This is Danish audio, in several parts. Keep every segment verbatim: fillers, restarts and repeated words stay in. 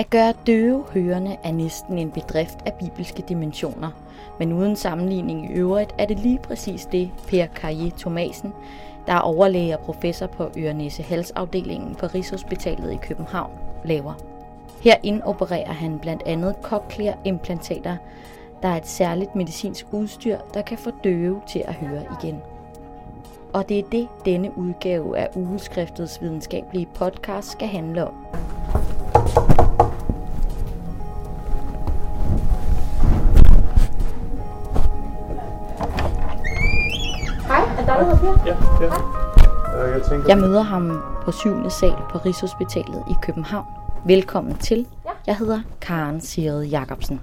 At gøre døve hørende er næsten en bedrift af bibelske dimensioner, men uden sammenligning i øvrigt er det lige præcis det, Per Cayé-Thomasen, der er overlæge og professor på Ørenæse Halsafdelingen på Rigshospitalet i København, laver. Her indopererer han blandt andet cochlear implantater, der er et særligt medicinsk udstyr, der kan få døve til at høre igen. Og det er det, denne udgave af Ugeskriftets videnskabelige podcast skal handle om. Hej, er der noget her? Ja, ja. Jeg, tænker... Jeg møder ham på syvende sal på Rigshospitalet i København. Velkommen til. Jeg hedder Karen Sered Jacobsen.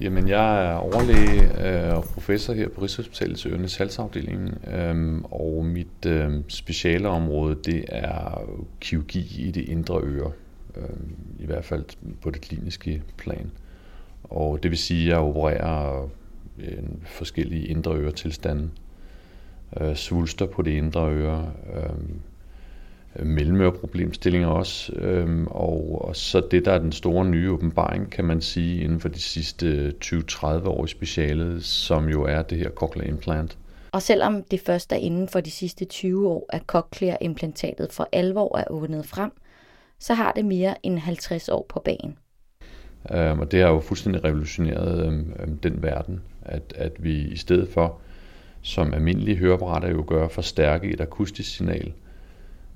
Jamen, jeg er overlæge øh, og professor her på Rigshospitalets Ørenæse Halsafdelingen, øh, og mit øh, specialeområde, det er kirurgi i det indre øre, øh, i hvert fald på det kliniske plan. Og det vil sige, at jeg opererer øh, forskellige indre øretilstande, øh, svulster på det indre øre, øh, mellemøreproblemstillinger også, øh, og, og så det, der er den store nye åbenbaring, kan man sige, inden for de sidste tyve til tredive år i specialet, som jo er det her cochlear implant. Og selvom det først er inden for de sidste tyve år, at cochlear implantatet for alvor er åbnet frem, så har det mere end halvtreds år på bagen. Um, og det har jo fuldstændig revolutioneret um, den verden, at, at vi i stedet for, som almindelige høreapparater jo gør, forstærke et akustisk signal,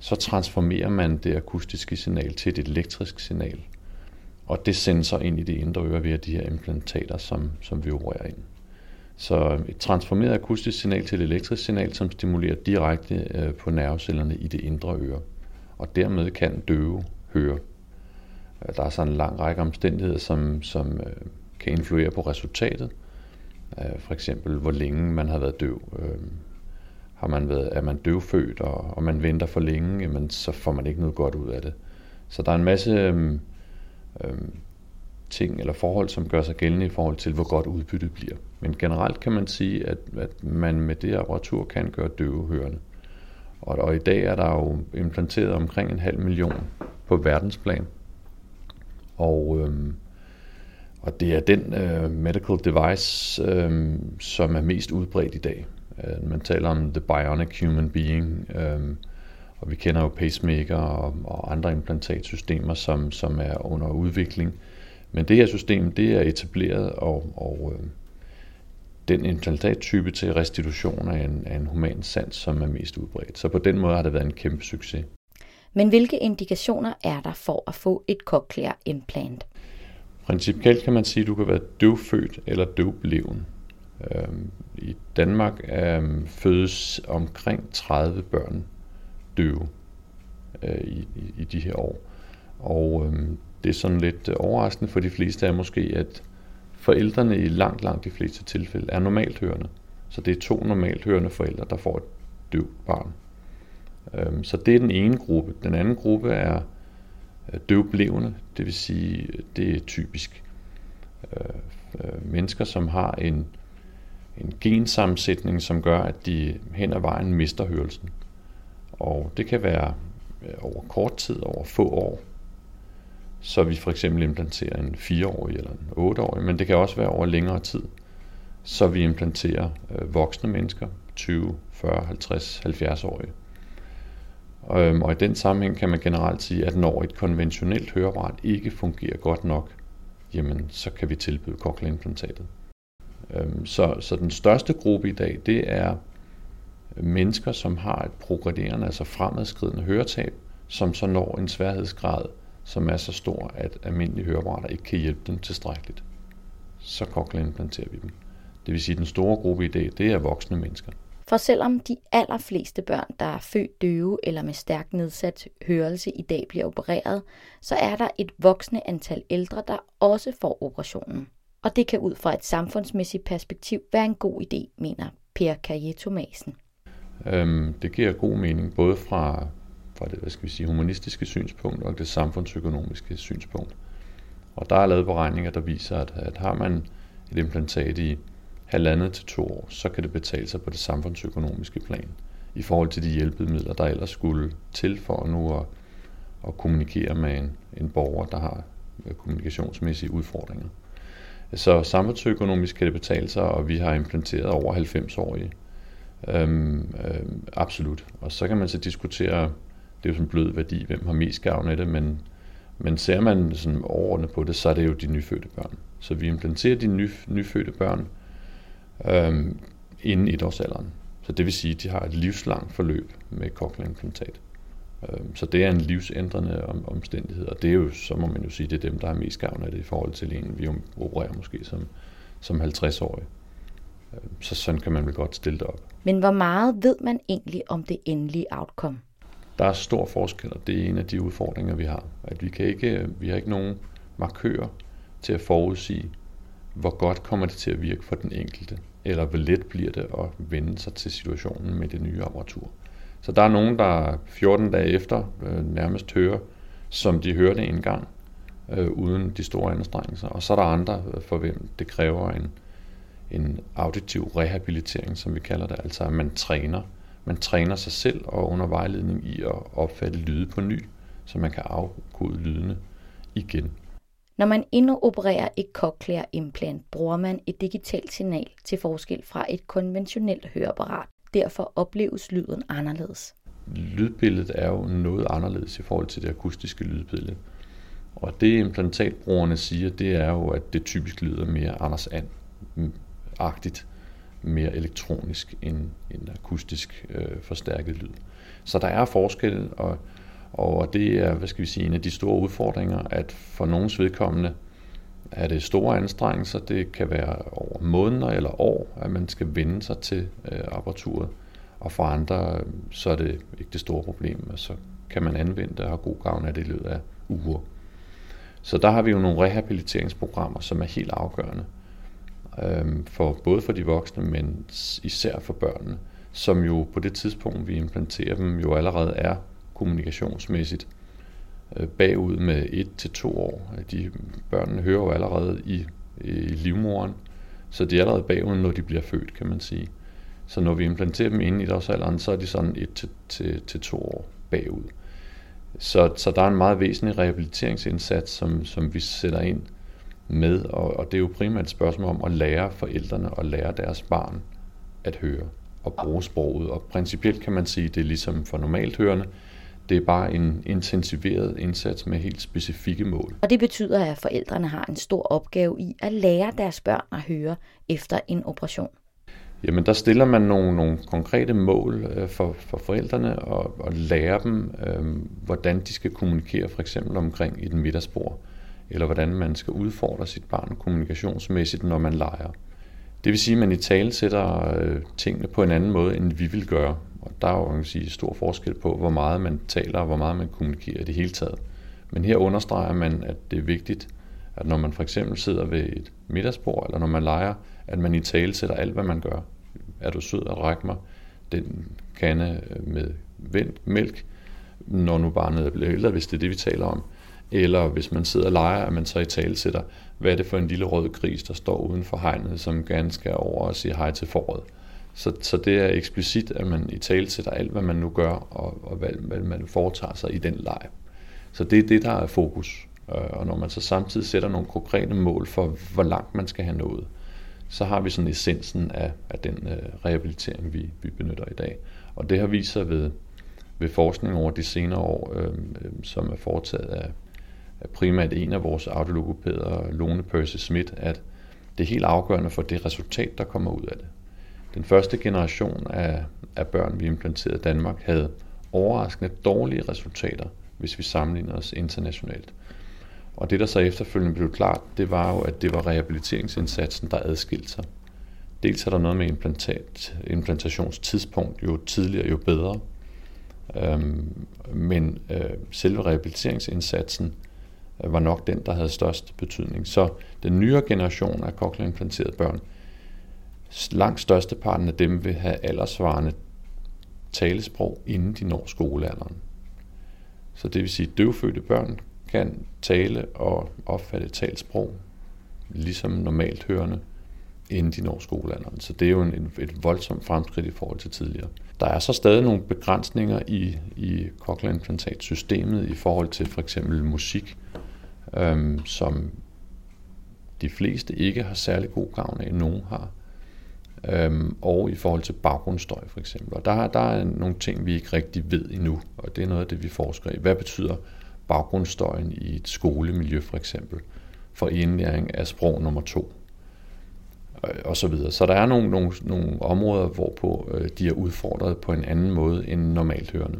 så transformerer man det akustiske signal til et elektrisk signal. Og det sender sig ind i det indre øre via de her implantater, som, som vi opererer ind. Så et transformeret akustisk signal til et elektrisk signal, som stimulerer direkte uh, på nervecellerne i det indre øre. Og dermed kan døve høre. Der er så en lang række omstændigheder, som, som øh, kan influere på resultatet. Øh, for eksempel, hvor længe man har været døv. Øh, har man været, er man døvfødt, og, og man venter for længe, jamen, så får man ikke noget godt ud af det. Så der er en masse øh, øh, ting eller forhold, som gør sig gældende i forhold til, hvor godt udbyttet bliver. Men generelt kan man sige, at, at man med det apparatur kan gøre døve hørende. Og, og i dag er der jo implanteret omkring en halv million på verdensplan. Og, øhm, og det er den øh, medical device, øh, som er mest udbredt i dag. Øh, man taler om the bionic human being, øh, og vi kender jo pacemaker og, og andre implantatsystemer, som, som er under udvikling. Men det her system, det er etableret, og, og øh, den implantattype til restitution af en, af en human sans, som er mest udbredt. Så på den måde har det været en kæmpe succes. Men hvilke indikationer er der for at få et cochlear implant? Principielt kan man sige, at du kan være døvfødt eller døvbleven. I Danmark fødes omkring tredive børn døve i de her år. Og det er sådan lidt overraskende for de fleste er måske, at forældrene i langt, langt de fleste tilfælde er normalt hørende. Så det er to normalt hørende forældre, der får et døvt barn. Så det er den ene gruppe. Den anden gruppe er døvblevende, det vil sige, det er typisk mennesker, som har en, en gensammensætning, som gør, at de hen ad vejen mister hørelsen. Og det kan være over kort tid, over få år. Så vi for eksempel implanterer en fireårig eller en otteårig, men det kan også være over længere tid. Så vi implanterer voksne mennesker, tyve, fyrre, halvtreds, halvfjerds-årige. Og i den sammenhæng kan man generelt sige, at når et konventionelt høreapparat ikke fungerer godt nok, jamen så kan vi tilbyde cochlearimplantatet. Så, så den største gruppe i dag, det er mennesker, som har et progredierende, altså fremadskridende høretab, som så når en sværhedsgrad, som er så stor, at almindelige høreapparater ikke kan hjælpe dem tilstrækkeligt. Så cochlearimplanterer vi dem. Det vil sige, at den store gruppe i dag, det er voksne mennesker. For selvom de allerfleste børn, der er født døve eller med stærkt nedsat hørelse i dag bliver opereret, så er der et voksende antal ældre, der også får operationen. Og det kan ud fra et samfundsmæssigt perspektiv være en god idé, mener Per Cayé-Thomasen. Øhm, det giver god mening både fra, fra det hvad skal vi sige, humanistiske synspunkt og det samfundsøkonomiske synspunkt. Og der er lavet beregninger, der viser, at, at har man et implantat i halvandet til to år, så kan det betale sig på det samfundsøkonomiske plan i forhold til de hjælpemidler, der ellers skulle til for nu at, at kommunikere med en, en borger, der har kommunikationsmæssige udfordringer. Så samfundsøkonomisk kan det betale sig, og vi har implanteret over halvfems-årige. Øhm, øhm, absolut. Og så kan man så diskutere, det er jo sådan en blød værdi, hvem har mest gavn af det, men, men ser man sådan overordnet på det, så er det jo de nyfødte børn. Så vi implanterer de ny, nyfødte børn øhm, inden etårsalderen. Så det vil sige, at de har et livslangt forløb med cochlear implantat. Så det er en livsændrende omstændighed, og det er jo, så må man jo sige, det er dem, der har mest gavn af det i forhold til en, vi opererer måske som, som halvtreds-årige. Så sådan kan man vel godt stille det op. Men hvor meget ved man egentlig om det endelige outcome? Der er stor forskel, og det er en af de udfordringer, vi har. At vi, kan ikke, vi har ikke nogen markører til at forudsige, hvor godt kommer det til at virke for den enkelte, eller hvor let bliver det at vende sig til situationen med det nye apparatur. Så der er nogen, der fjorten dage efter øh, nærmest hører, som de hørte en gang, øh, uden de store anstrengelser. Og så er der andre, for hvem det kræver en, en auditiv rehabilitering, som vi kalder det. Altså at man træner. Man træner sig selv og under vejledning i at opfatte lyde på ny, så man kan afkode lydene igen. Når man indopererer et cochlear implant, bruger man et digitalt signal til forskel fra et konventionelt høreapparat. Derfor opleves lyden anderledes. Lydbilledet er jo noget anderledes i forhold til det akustiske lydbillede. Og det implantatbrugerne siger, det er jo, at det typisk lyder mere Anders And-agtigt, mere elektronisk end en akustisk øh, forstærket lyd. Så der er forskel, og, og det er, hvad skal vi sige, en af de store udfordringer, at for nogens vedkommende er det store anstrengelser, det kan være over måneder eller år, at man skal vende sig til øh, apparaturet. Og for andre, så er det ikke det store problem, og så kan man anvende det og have god gavn af det i løbet af uger. Så der har vi jo nogle rehabiliteringsprogrammer, som er helt afgørende, øh, for, både for de voksne, men især for børnene, som jo på det tidspunkt, vi implanterer dem, jo allerede er kommunikationsmæssigt bagud med et til to år. De børnene hører jo allerede i, i livmoren, så de er allerede bagud, når de bliver født, kan man sige. Så når vi implanterer dem inden i etårsalderen, så er de sådan et til, til, til to år bagud. Så, så der er en meget væsentlig rehabiliteringsindsats, som, som vi sætter ind med, og, og det er jo primært et spørgsmål om at lære forældrene og lære deres barn at høre og bruge sproget. Og principielt kan man sige, at det er ligesom for normalt hørende. Det er bare en intensiveret indsats med helt specifikke mål. Og det betyder, at forældrene har en stor opgave i at lære deres børn at høre efter en operation. Jamen, der stiller man nogle, nogle konkrete mål for, for forældrene og, og lærer dem, øh, hvordan de skal kommunikere, for eksempel omkring et middagsbord, eller hvordan man skal udfordre sit barn kommunikationsmæssigt, når man leger. Det vil sige, at man i tale sætter øh, tingene på en anden måde, end vi vil gøre. Og der er jo, man kan sige, stor forskel på, hvor meget man taler og hvor meget man kommunikerer i det hele taget. Men her understreger man, at det er vigtigt, at når man for eksempel sidder ved et middagsbord, eller når man leger, at man i tale sætter alt, hvad man gør. Er du sød at række mig den kande med mælk, når nu barnet bliver ældre, hvis det er det, vi taler om. Eller hvis man sidder og leger, at man så i tale sætter, hvad er det for en lille rød gris, der står uden for hegnet, som gerne skal over og sige hej til foråret. Så, så det er eksplicit, at man i tale sætter alt, hvad man nu gør, og, og hvad, hvad man foretager sig i den leg. Så det er det, der er fokus. Og når man så samtidig sætter nogle konkrete mål for, hvor langt man skal have nået, så har vi sådan essensen af, af den uh, rehabilitering, vi, vi benytter i dag. Og det har vist sig ved, ved forskning over de senere år, øh, som er foretaget af, af primært en af vores audiologopæder, Lone Percy Smith, at det er helt afgørende for det resultat, der kommer ud af det. Den første generation af, af børn, vi implanterede i Danmark, havde overraskende dårlige resultater, hvis vi sammenligner os internationalt. Og det, der så efterfølgende blev klart, det var jo, at det var rehabiliteringsindsatsen, der adskilte sig. Dels er der noget med implantat, implantationstidspunkt, jo tidligere, jo bedre. Øhm, men øh, selve rehabiliteringsindsatsen øh, var nok den, der havde størst betydning. Så den nyere generation af cochlearimplanterede børn, langt størsteparten af dem vil have alderssvarende talesprog, inden de når skolealderen. Så det vil sige, at døvfødte børn kan tale og opfatte talsprog, ligesom normalt hørende, inden de når skolealderen. Så det er jo en, en, et voldsomt fremskridt i forhold til tidligere. Der er så stadig nogle begrænsninger i, i cochlear implantatsystemet i forhold til for eksempel musik, øhm, som de fleste ikke har særlig god gavn af, nogen har. Øhm, og i forhold til baggrundsstøj for eksempel. Og der, der er nogle ting, vi ikke rigtig ved endnu, og det er noget af det, vi forsker i. Hvad betyder baggrundsstøjen i et skolemiljø for eksempel for indlæring af sprog nummer to? Og så videre. Så der er nogle, nogle, nogle områder, hvorpå de er udfordret på en anden måde end normalt hørende.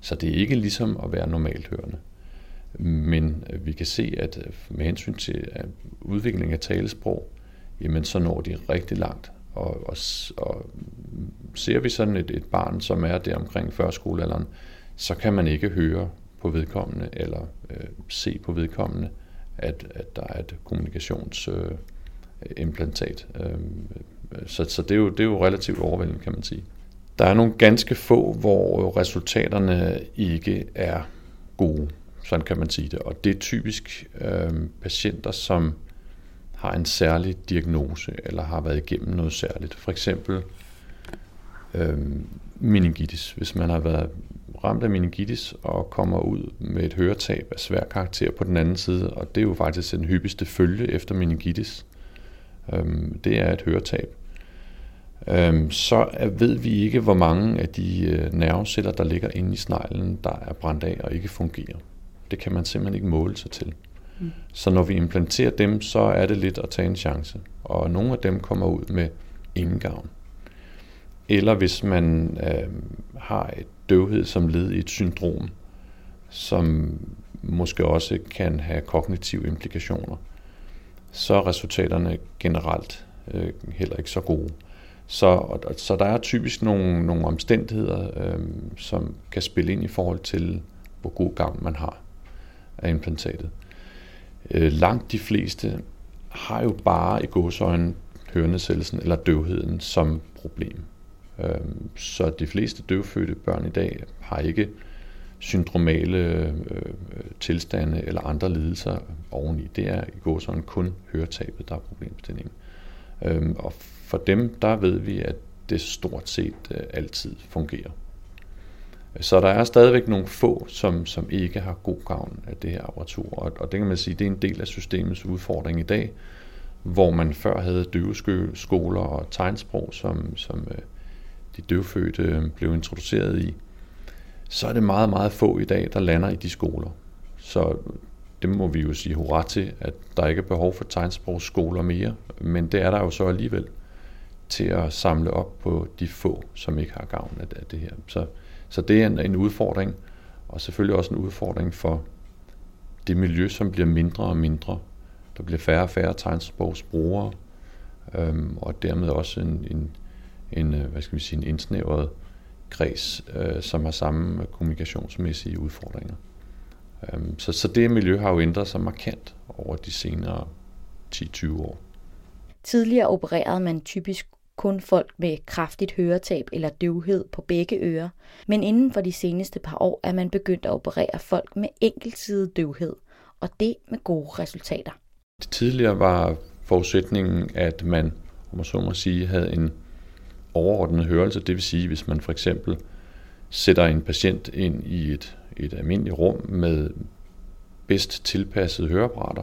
Så det er ikke ligesom at være normalt hørende. Men vi kan se, at med hensyn til udviklingen af talesprog, jamen så når de rigtig langt. Og, og, og ser vi sådan et, et barn, som er der omkring førskolealderen, så kan man ikke høre på vedkommende eller øh, se på vedkommende, at, at der er et kommunikations... Øh, implantat. Så, så det, er jo, det er jo relativt overvældende, kan man sige. Der er nogle ganske få, hvor resultaterne ikke er gode, sådan kan man sige det. Og det er typisk øh, patienter, som har en særlig diagnose, eller har været igennem noget særligt. For eksempel øh, meningitis. Hvis man har været ramt af meningitis og kommer ud med et høretab af svær karakter på den anden side, og det er jo faktisk den hyppigste følge efter meningitis, det er et høretab, så ved vi ikke, hvor mange af de nerveceller, der ligger inde i sneglen, der er brændt af og ikke fungerer. Det kan man simpelthen ikke måle sig til. Mm. Så når vi implanterer dem, så er det lidt at tage en chance, og nogle af dem kommer ud med ingen gavn. Eller hvis man øh, har et døvhed som led i et syndrom, som måske også kan have kognitive implikationer, så er resultaterne generelt øh, heller ikke så gode. Så, og, så der er typisk nogle, nogle omstændigheder, øh, som kan spille ind i forhold til, hvor god gavn man har af implantatet. Øh, langt de fleste har jo bare i gåseøjne hørenecellelsen eller døvheden som problem. Øh, så de fleste døvfødte børn i dag har ikke syndromale øh, tilstande eller andre lidelser oveni. Det er i går sådan kun høretabet, der er problembestillingen. Øhm, og for dem, der ved vi, at det stort set øh, altid fungerer. Så der er stadigvæk nogle få, som, som ikke har god gavn af det her apparatur. Og, og det kan man sige, det er en del af systemets udfordring i dag, hvor man før havde døveskoler og tegnsprog, som, som øh, de døvfødte øh, blev introduceret i. Så er det meget, meget få i dag, der lander i de skoler. Så det må vi jo sige hurra til, at der ikke er behov for tegnsprogsskoler mere, men det er der jo så alligevel til at samle op på de få, som ikke har gavn af det her. Så, så det er en, en udfordring, og selvfølgelig også en udfordring for det miljø, som bliver mindre og mindre. Der bliver færre og færre tegnsprogsbrugere, øhm, og dermed også en, en, en, hvad skal vi sige, en indsnævret kreds, øh, som har samme kommunikationsmæssige udfordringer. Øhm, så, så det miljø har jo ændret sig markant over de senere ti til tyve år. Tidligere opererede man typisk kun folk med kraftigt høretab eller døvhed på begge ører, men inden for de seneste par år er man begyndt at operere folk med enkeltsidig døvhed, og det med gode resultater. Tidligere var forudsætningen, at man, om man så må sige, havde en overordnet hørelse, det vil sige, hvis man for eksempel sætter en patient ind i et, et almindeligt rum med bedst tilpassede høreapparater,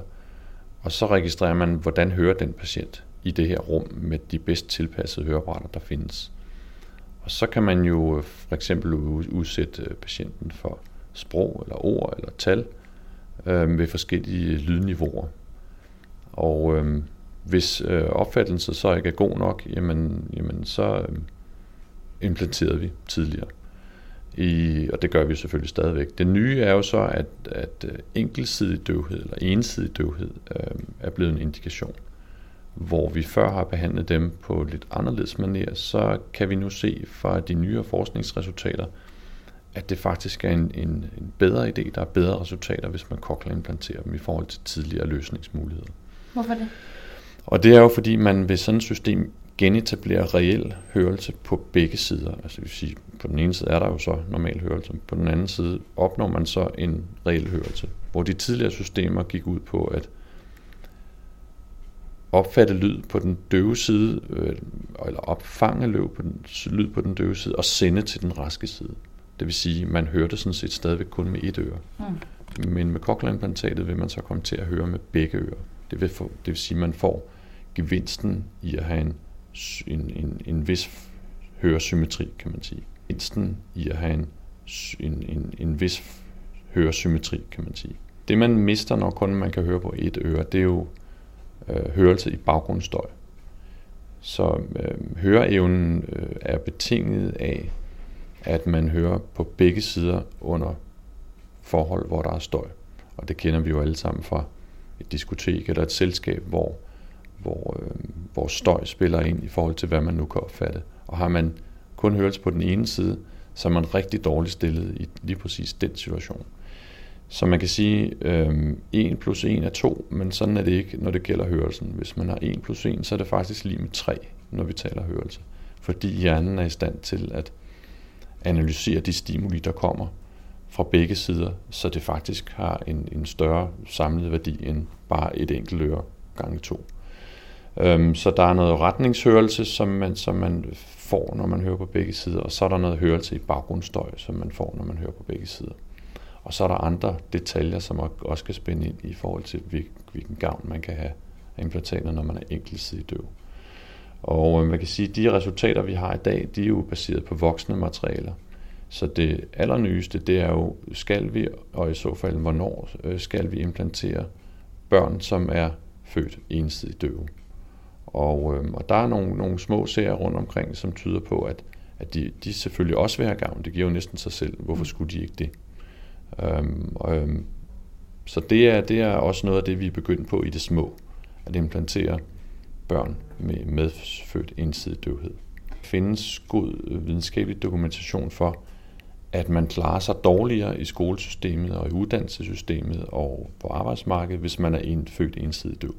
og så registrerer man, hvordan hører den patient i det her rum med de bedst tilpassede høreapparater, der findes. Og så kan man jo for eksempel udsætte patienten for sprog, eller ord, eller tal øh, ved forskellige lydniveauer. Og øh, Hvis øh, opfattelsen så ikke er god nok, jamen, jamen så øh, implanterede vi tidligere. I, og det gør vi selvfølgelig stadigvæk. Det nye er jo så, at, at enkelsidig døvhed eller ensidig døvhed øh, er blevet en indikation. Hvor vi før har behandlet dem på lidt anderledes manér, så kan vi nu se fra de nyere forskningsresultater, at det faktisk er en, en, en bedre idé, der er bedre resultater, hvis man cochlear implanterer dem i forhold til tidligere løsningsmuligheder. Hvorfor det? Og det er jo fordi, man ved sådan et system genetablerer reel hørelse på begge sider. Altså det vil sige, på den ene side er der jo så normal hørelse, på den anden side opnår man så en reel hørelse. Hvor de tidligere systemer gik ud på at opfatte lyd på den døve side, øh, eller opfange lyd på, den, lyd på den døve side, og sende til den raske side. Det vil sige, man hører det sådan set stadigvæk kun med et øre. Mm. Men med cochlearimplantatet vil man så komme til at høre med begge ører. Det vil, få, det vil sige, at man får gevinsten i at have en, en, en, en vis høresymmetri, kan man sige. Gevinsten i at have en, en, en, en vis høresymmetri, kan man sige. Det, man mister, når kun man kan høre på et øre, det er jo øh, hørelse i baggrundsstøj. Så øh, høreevnen øh, er betinget af, at man hører på begge sider under forhold, hvor der er støj. Og det kender vi jo alle sammen fra et diskotek eller et selskab, hvor, hvor, øh, hvor støj spiller ind i forhold til, hvad man nu kan opfatte. Og har man kun hørelse på den ene side, så er man rigtig dårligt stillet i lige præcis den situation. Så man kan sige, øh, en plus en er to, men sådan er det ikke, når det gælder hørelsen. Hvis man har en plus en, så er det faktisk lige med tre, når vi taler hørelse. Fordi hjernen er i stand til at analysere de stimuli, der kommer fra begge sider, så det faktisk har en, en større samlet værdi end bare et enkelt øre gange to. Øhm, så der er noget retningshørelse, som man, som man får, når man hører på begge sider, og så er der noget hørelse i baggrundsstøj, som man får, når man hører på begge sider. Og så er der andre detaljer, som også kan spænde ind i forhold til, hvilken gavn man kan have af implantater, når man er enkeltsidig døv. Og man kan sige, at de resultater, vi har i dag, de er jo baseret på voksne materialer. Så det allernyeste, det er jo, skal vi, og i så fald, hvornår skal vi implantere børn, som er født ensidigt døve. Og, og der er nogle, nogle små serier rundt omkring, som tyder på, at, at de, de selvfølgelig også vil have gavn. Det giver jo næsten sig selv. Hvorfor skulle de ikke det? Øhm, og, øhm, så det er, det er også noget af det, vi er begyndt på i det små, at implantere børn med medfødt ensidig døvhed. Der findes god videnskabelig dokumentation for, at man klarer sig dårligere i skolesystemet og i uddannelsessystemet og på arbejdsmarkedet, hvis man er en, født ensidig døv.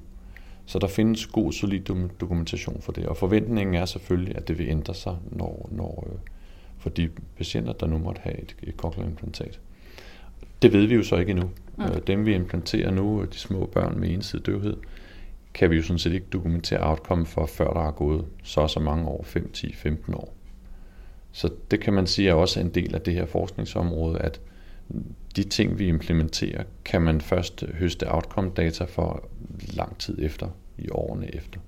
Så der findes god, solid dokumentation for det, og forventningen er selvfølgelig, at det vil ændre sig når, når, øh, for de patienter, der nu måtte have et, et cochlearimplantat. Det ved vi jo så ikke endnu. Okay. Dem vi implanterer nu, de små børn med ensidig døvhed, kan vi jo sådan set ikke dokumentere outcome for, før der er gået så og så mange år, fem, ti, femten år. Så det kan man sige er også en del af det her forskningsområde, at de ting, vi implementerer, kan man først høste outcome data for lang tid efter, i årene efter.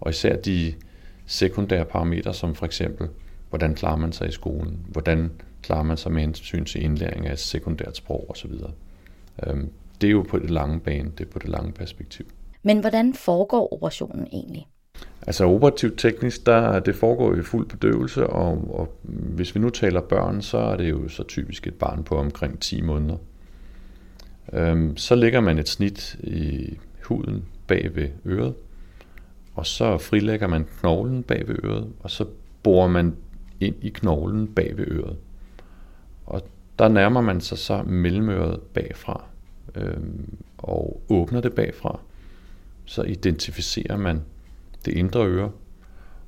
Og især de sekundære parametre, som for eksempel, hvordan klarer man sig i skolen, hvordan klarer man sig med hensyn til indlæring af sekundært sprog osv. Det er jo på det lange bane, det er på det lange perspektiv. Men hvordan foregår operationen egentlig? Altså operativt teknisk, der, det foregår jo fuld bedøvelse, og, og hvis vi nu taler børn, så er det jo så typisk et barn på omkring ti måneder. Øhm, så lægger man et snit i huden bag ved øret, og så frilægger man knoglen bag ved øret, og så borer man ind i knoglen bag ved øret. Og der nærmer man sig så mellemøret bagfra, øhm, og åbner det bagfra. Så identificerer man det indre øre,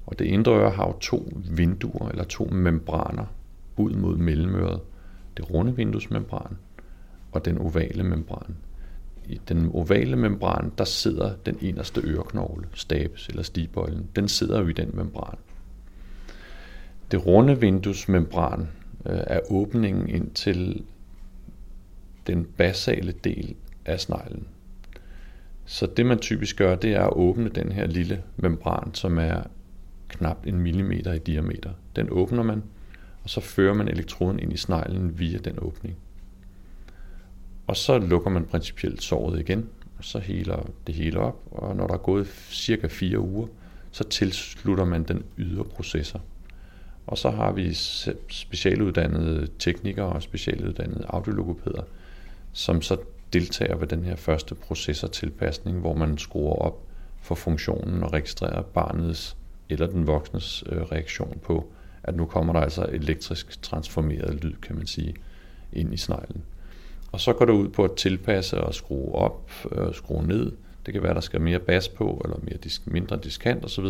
og det indre øre har jo to vinduer, eller to membraner, ud mod mellemøret. Det runde vinduesmembran og den ovale membran. I den ovale membran, der sidder den inderste øreknogle, stabes eller stigbøjlen, den sidder jo i den membran. Det runde vinduesmembran øh, er åbningen ind til den basale del af sneglen. Så det man typisk gør, det er at åbne den her lille membran, som er knap en millimeter i diameter. Den åbner man, og så fører man elektroden ind i sneglen via den åbning. Og så lukker man principielt såret igen, og så heler det hele op, og når der er gået cirka fire uger, så tilslutter man den ydre processor. Og så har vi specialuddannede teknikere og specialuddannede audiologopæder, som så deltager ved den her første processortilpasning, hvor man skruer op for funktionen og registrerer barnets eller den voksnes øh, reaktion på, at nu kommer der altså elektrisk transformeret lyd, kan man sige, ind i sneglen. Og så går det ud på at tilpasse og skrue op og øh, skrue ned. Det kan være, der skal mere bas på, eller mere disk, mindre diskant osv.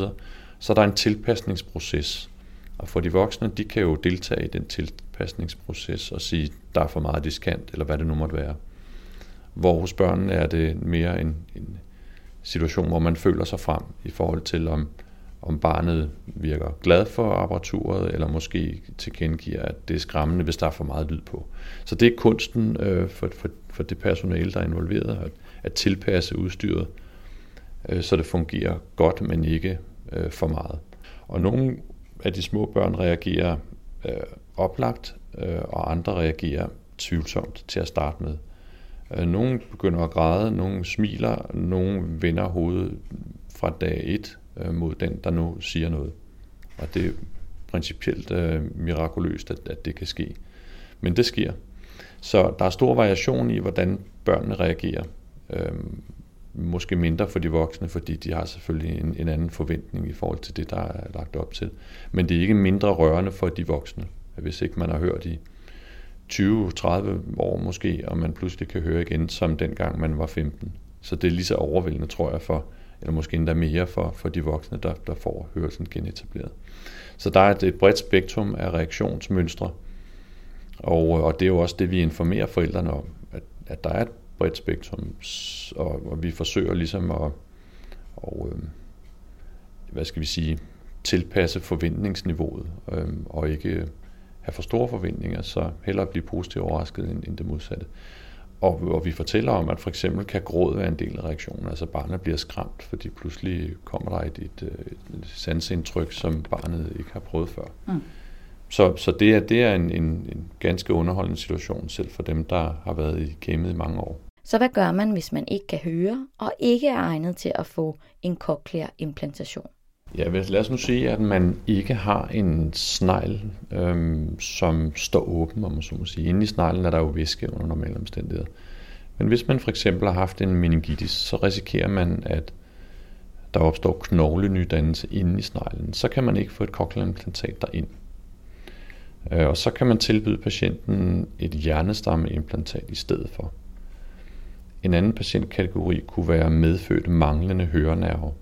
Så der er en tilpasningsproces. Og for de voksne, de kan jo deltage i den tilpasningsproces og sige, der er for meget diskant, eller hvad det nu måtte være. Hvor hos børnene er det mere en, en situation, hvor man føler sig frem i forhold til, om, om barnet virker glad for apparaturet, eller måske tilkendegiver, at det er skræmmende, hvis der er for meget lyd på. Så det er kunsten øh, for, for, for det personale, der er involveret, at, at tilpasse udstyret, øh, så det fungerer godt, men ikke øh, for meget. Og nogle af de små børn reagerer øh, oplagt, øh, og andre reagerer tvivlsomt til at starte med. Nogle begynder at græde, nogle smiler, nogle vender hovedet fra dag et mod den, der nu siger noget. Og det er principielt øh, mirakuløst, at, at det kan ske. Men det sker. Så der er stor variation i, hvordan børnene reagerer. Øh, måske mindre for de voksne, fordi de har selvfølgelig en, en anden forventning i forhold til det, der er lagt op til. Men det er ikke mindre rørende for de voksne, hvis ikke man har hørt i tyve til tredive år måske, og man pludselig kan høre igen, som dengang man var femten. Så det er lige så overvældende, tror jeg, for, eller måske endda mere for, for de voksne, der, der får hørelsen genetableret. Så der er et bredt spektrum af reaktionsmønstre, og, og det er jo også det, vi informerer forældrene om, at, at der er et bredt spektrum, og, og vi forsøger ligesom at, og, hvad skal vi sige, tilpasse forventningsniveauet, og ikke have for store forventninger, så hellere blive positivt overrasket end, end det modsatte. Og, og vi fortæller om, at for eksempel kan gråd være en del af reaktionen, altså barnet bliver skræmt, fordi pludselig kommer der et, et, et sansindtryk, som barnet ikke har prøvet før. Mm. Så, så det er, det er en, en, en ganske underholdende situation, selv for dem, der har været i gamet i mange år. Så hvad gør man, hvis man ikke kan høre, og ikke er egnet til at få en cochlear implantation? Ja, lad os nu sige, at man ikke har en snegl, øhm, som står åben, om man så må sige. Inde i sneglen er der jo væske under normale omstændigheder. Men hvis man for eksempel har haft en meningitis, så risikerer man, at der opstår knoglenydannelse inde i sneglen. Så kan man ikke få et cochlear implantat derind. Og så kan man tilbyde patienten et hjernestammeimplantat i stedet for. En anden patientkategori kunne være medfødt manglende hørenerve.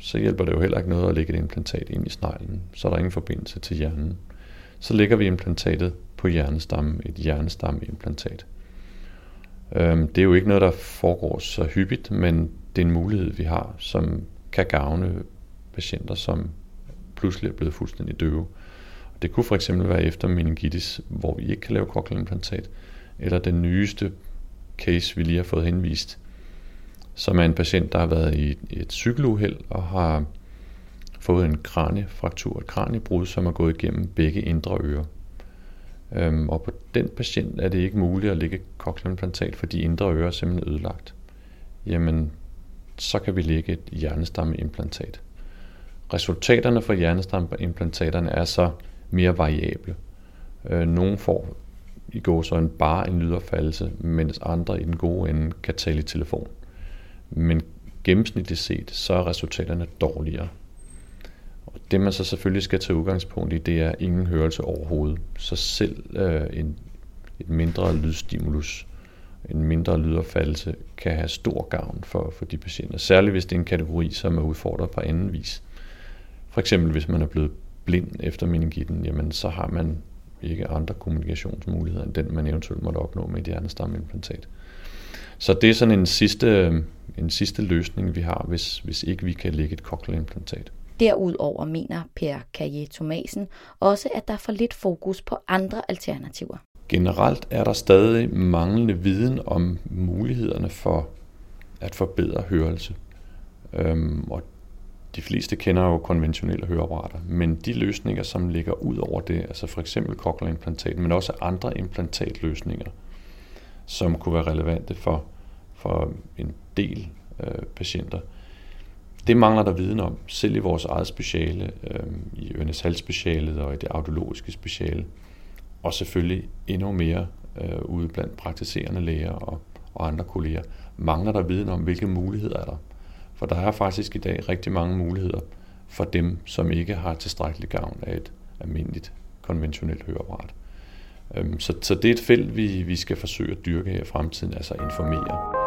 Så hjælper det jo heller ikke noget at lægge et implantat ind i sneglen, så er der ingen forbindelse til hjernen. Så lægger vi implantatet på hjernestammen, et hjernestammeimplantat. Det er jo ikke noget, der foregår så hyppigt, men det er en mulighed, vi har, som kan gavne patienter, som pludselig er blevet fuldstændig døve. Det kunne fx være efter meningitis, hvor vi ikke kan lave cochlear implantat, eller den nyeste case, vi lige har fået henvist, som er en patient, der har været i et cykeluheld og har fået en kraniefraktur, et kraniebrud, som er gået igennem begge indre ører. Øhm, og på den patient er det ikke muligt at lægge cochlear implantat, fordi indre ører er simpelthen ødelagt. Jamen, så kan vi lægge et hjernestammeimplantat. Resultaterne for hjernestammeimplantaterne er så mere variable. Øh, nogle får i går så en bare en lydopfattelse, mens andre i den gode ende kan tale i telefon. Men gennemsnitligt set, så er resultaterne dårligere. Og det man så selvfølgelig skal tage udgangspunkt i, det er ingen hørelse overhovedet. Så selv øh, en, et mindre lydstimulus, en mindre lydopfattelse, kan have stor gavn for, for de patienter. Særligt hvis det er en kategori, som er udfordret på anden vis. For eksempel hvis man er blevet blind efter meningitten, jamen så har man ikke andre kommunikationsmuligheder, end den man eventuelt måtte opnå med et hjernestammeimplantat. Så det er sådan en sidste, en sidste løsning, vi har, hvis, hvis ikke vi kan lægge et cochlear implantat. Derudover mener Per Cayé-Thomasen også, at der er for lidt fokus på andre alternativer. Generelt er der stadig manglende viden om mulighederne for at forbedre hørelse. Øhm, og de fleste kender jo konventionelle høreapparater, men de løsninger, som ligger ud over det, altså for eksempel cochlear implantat, men også andre implantatløsninger, som kunne være relevante for, for en del øh, patienter. Det mangler der viden om, selv i vores eget speciale, øh, i Ørenæse Halsafdelingen og i det audiologiske speciale, og selvfølgelig endnu mere øh, ude blandt praktiserende læger og, og andre kolleger, mangler der viden om, hvilke muligheder er der. For der er faktisk i dag rigtig mange muligheder for dem, som ikke har tilstrækkelig gavn af et almindeligt konventionelt høreapparat. Så, så det er et felt, vi, vi skal forsøge at dyrke her i fremtiden, altså informere.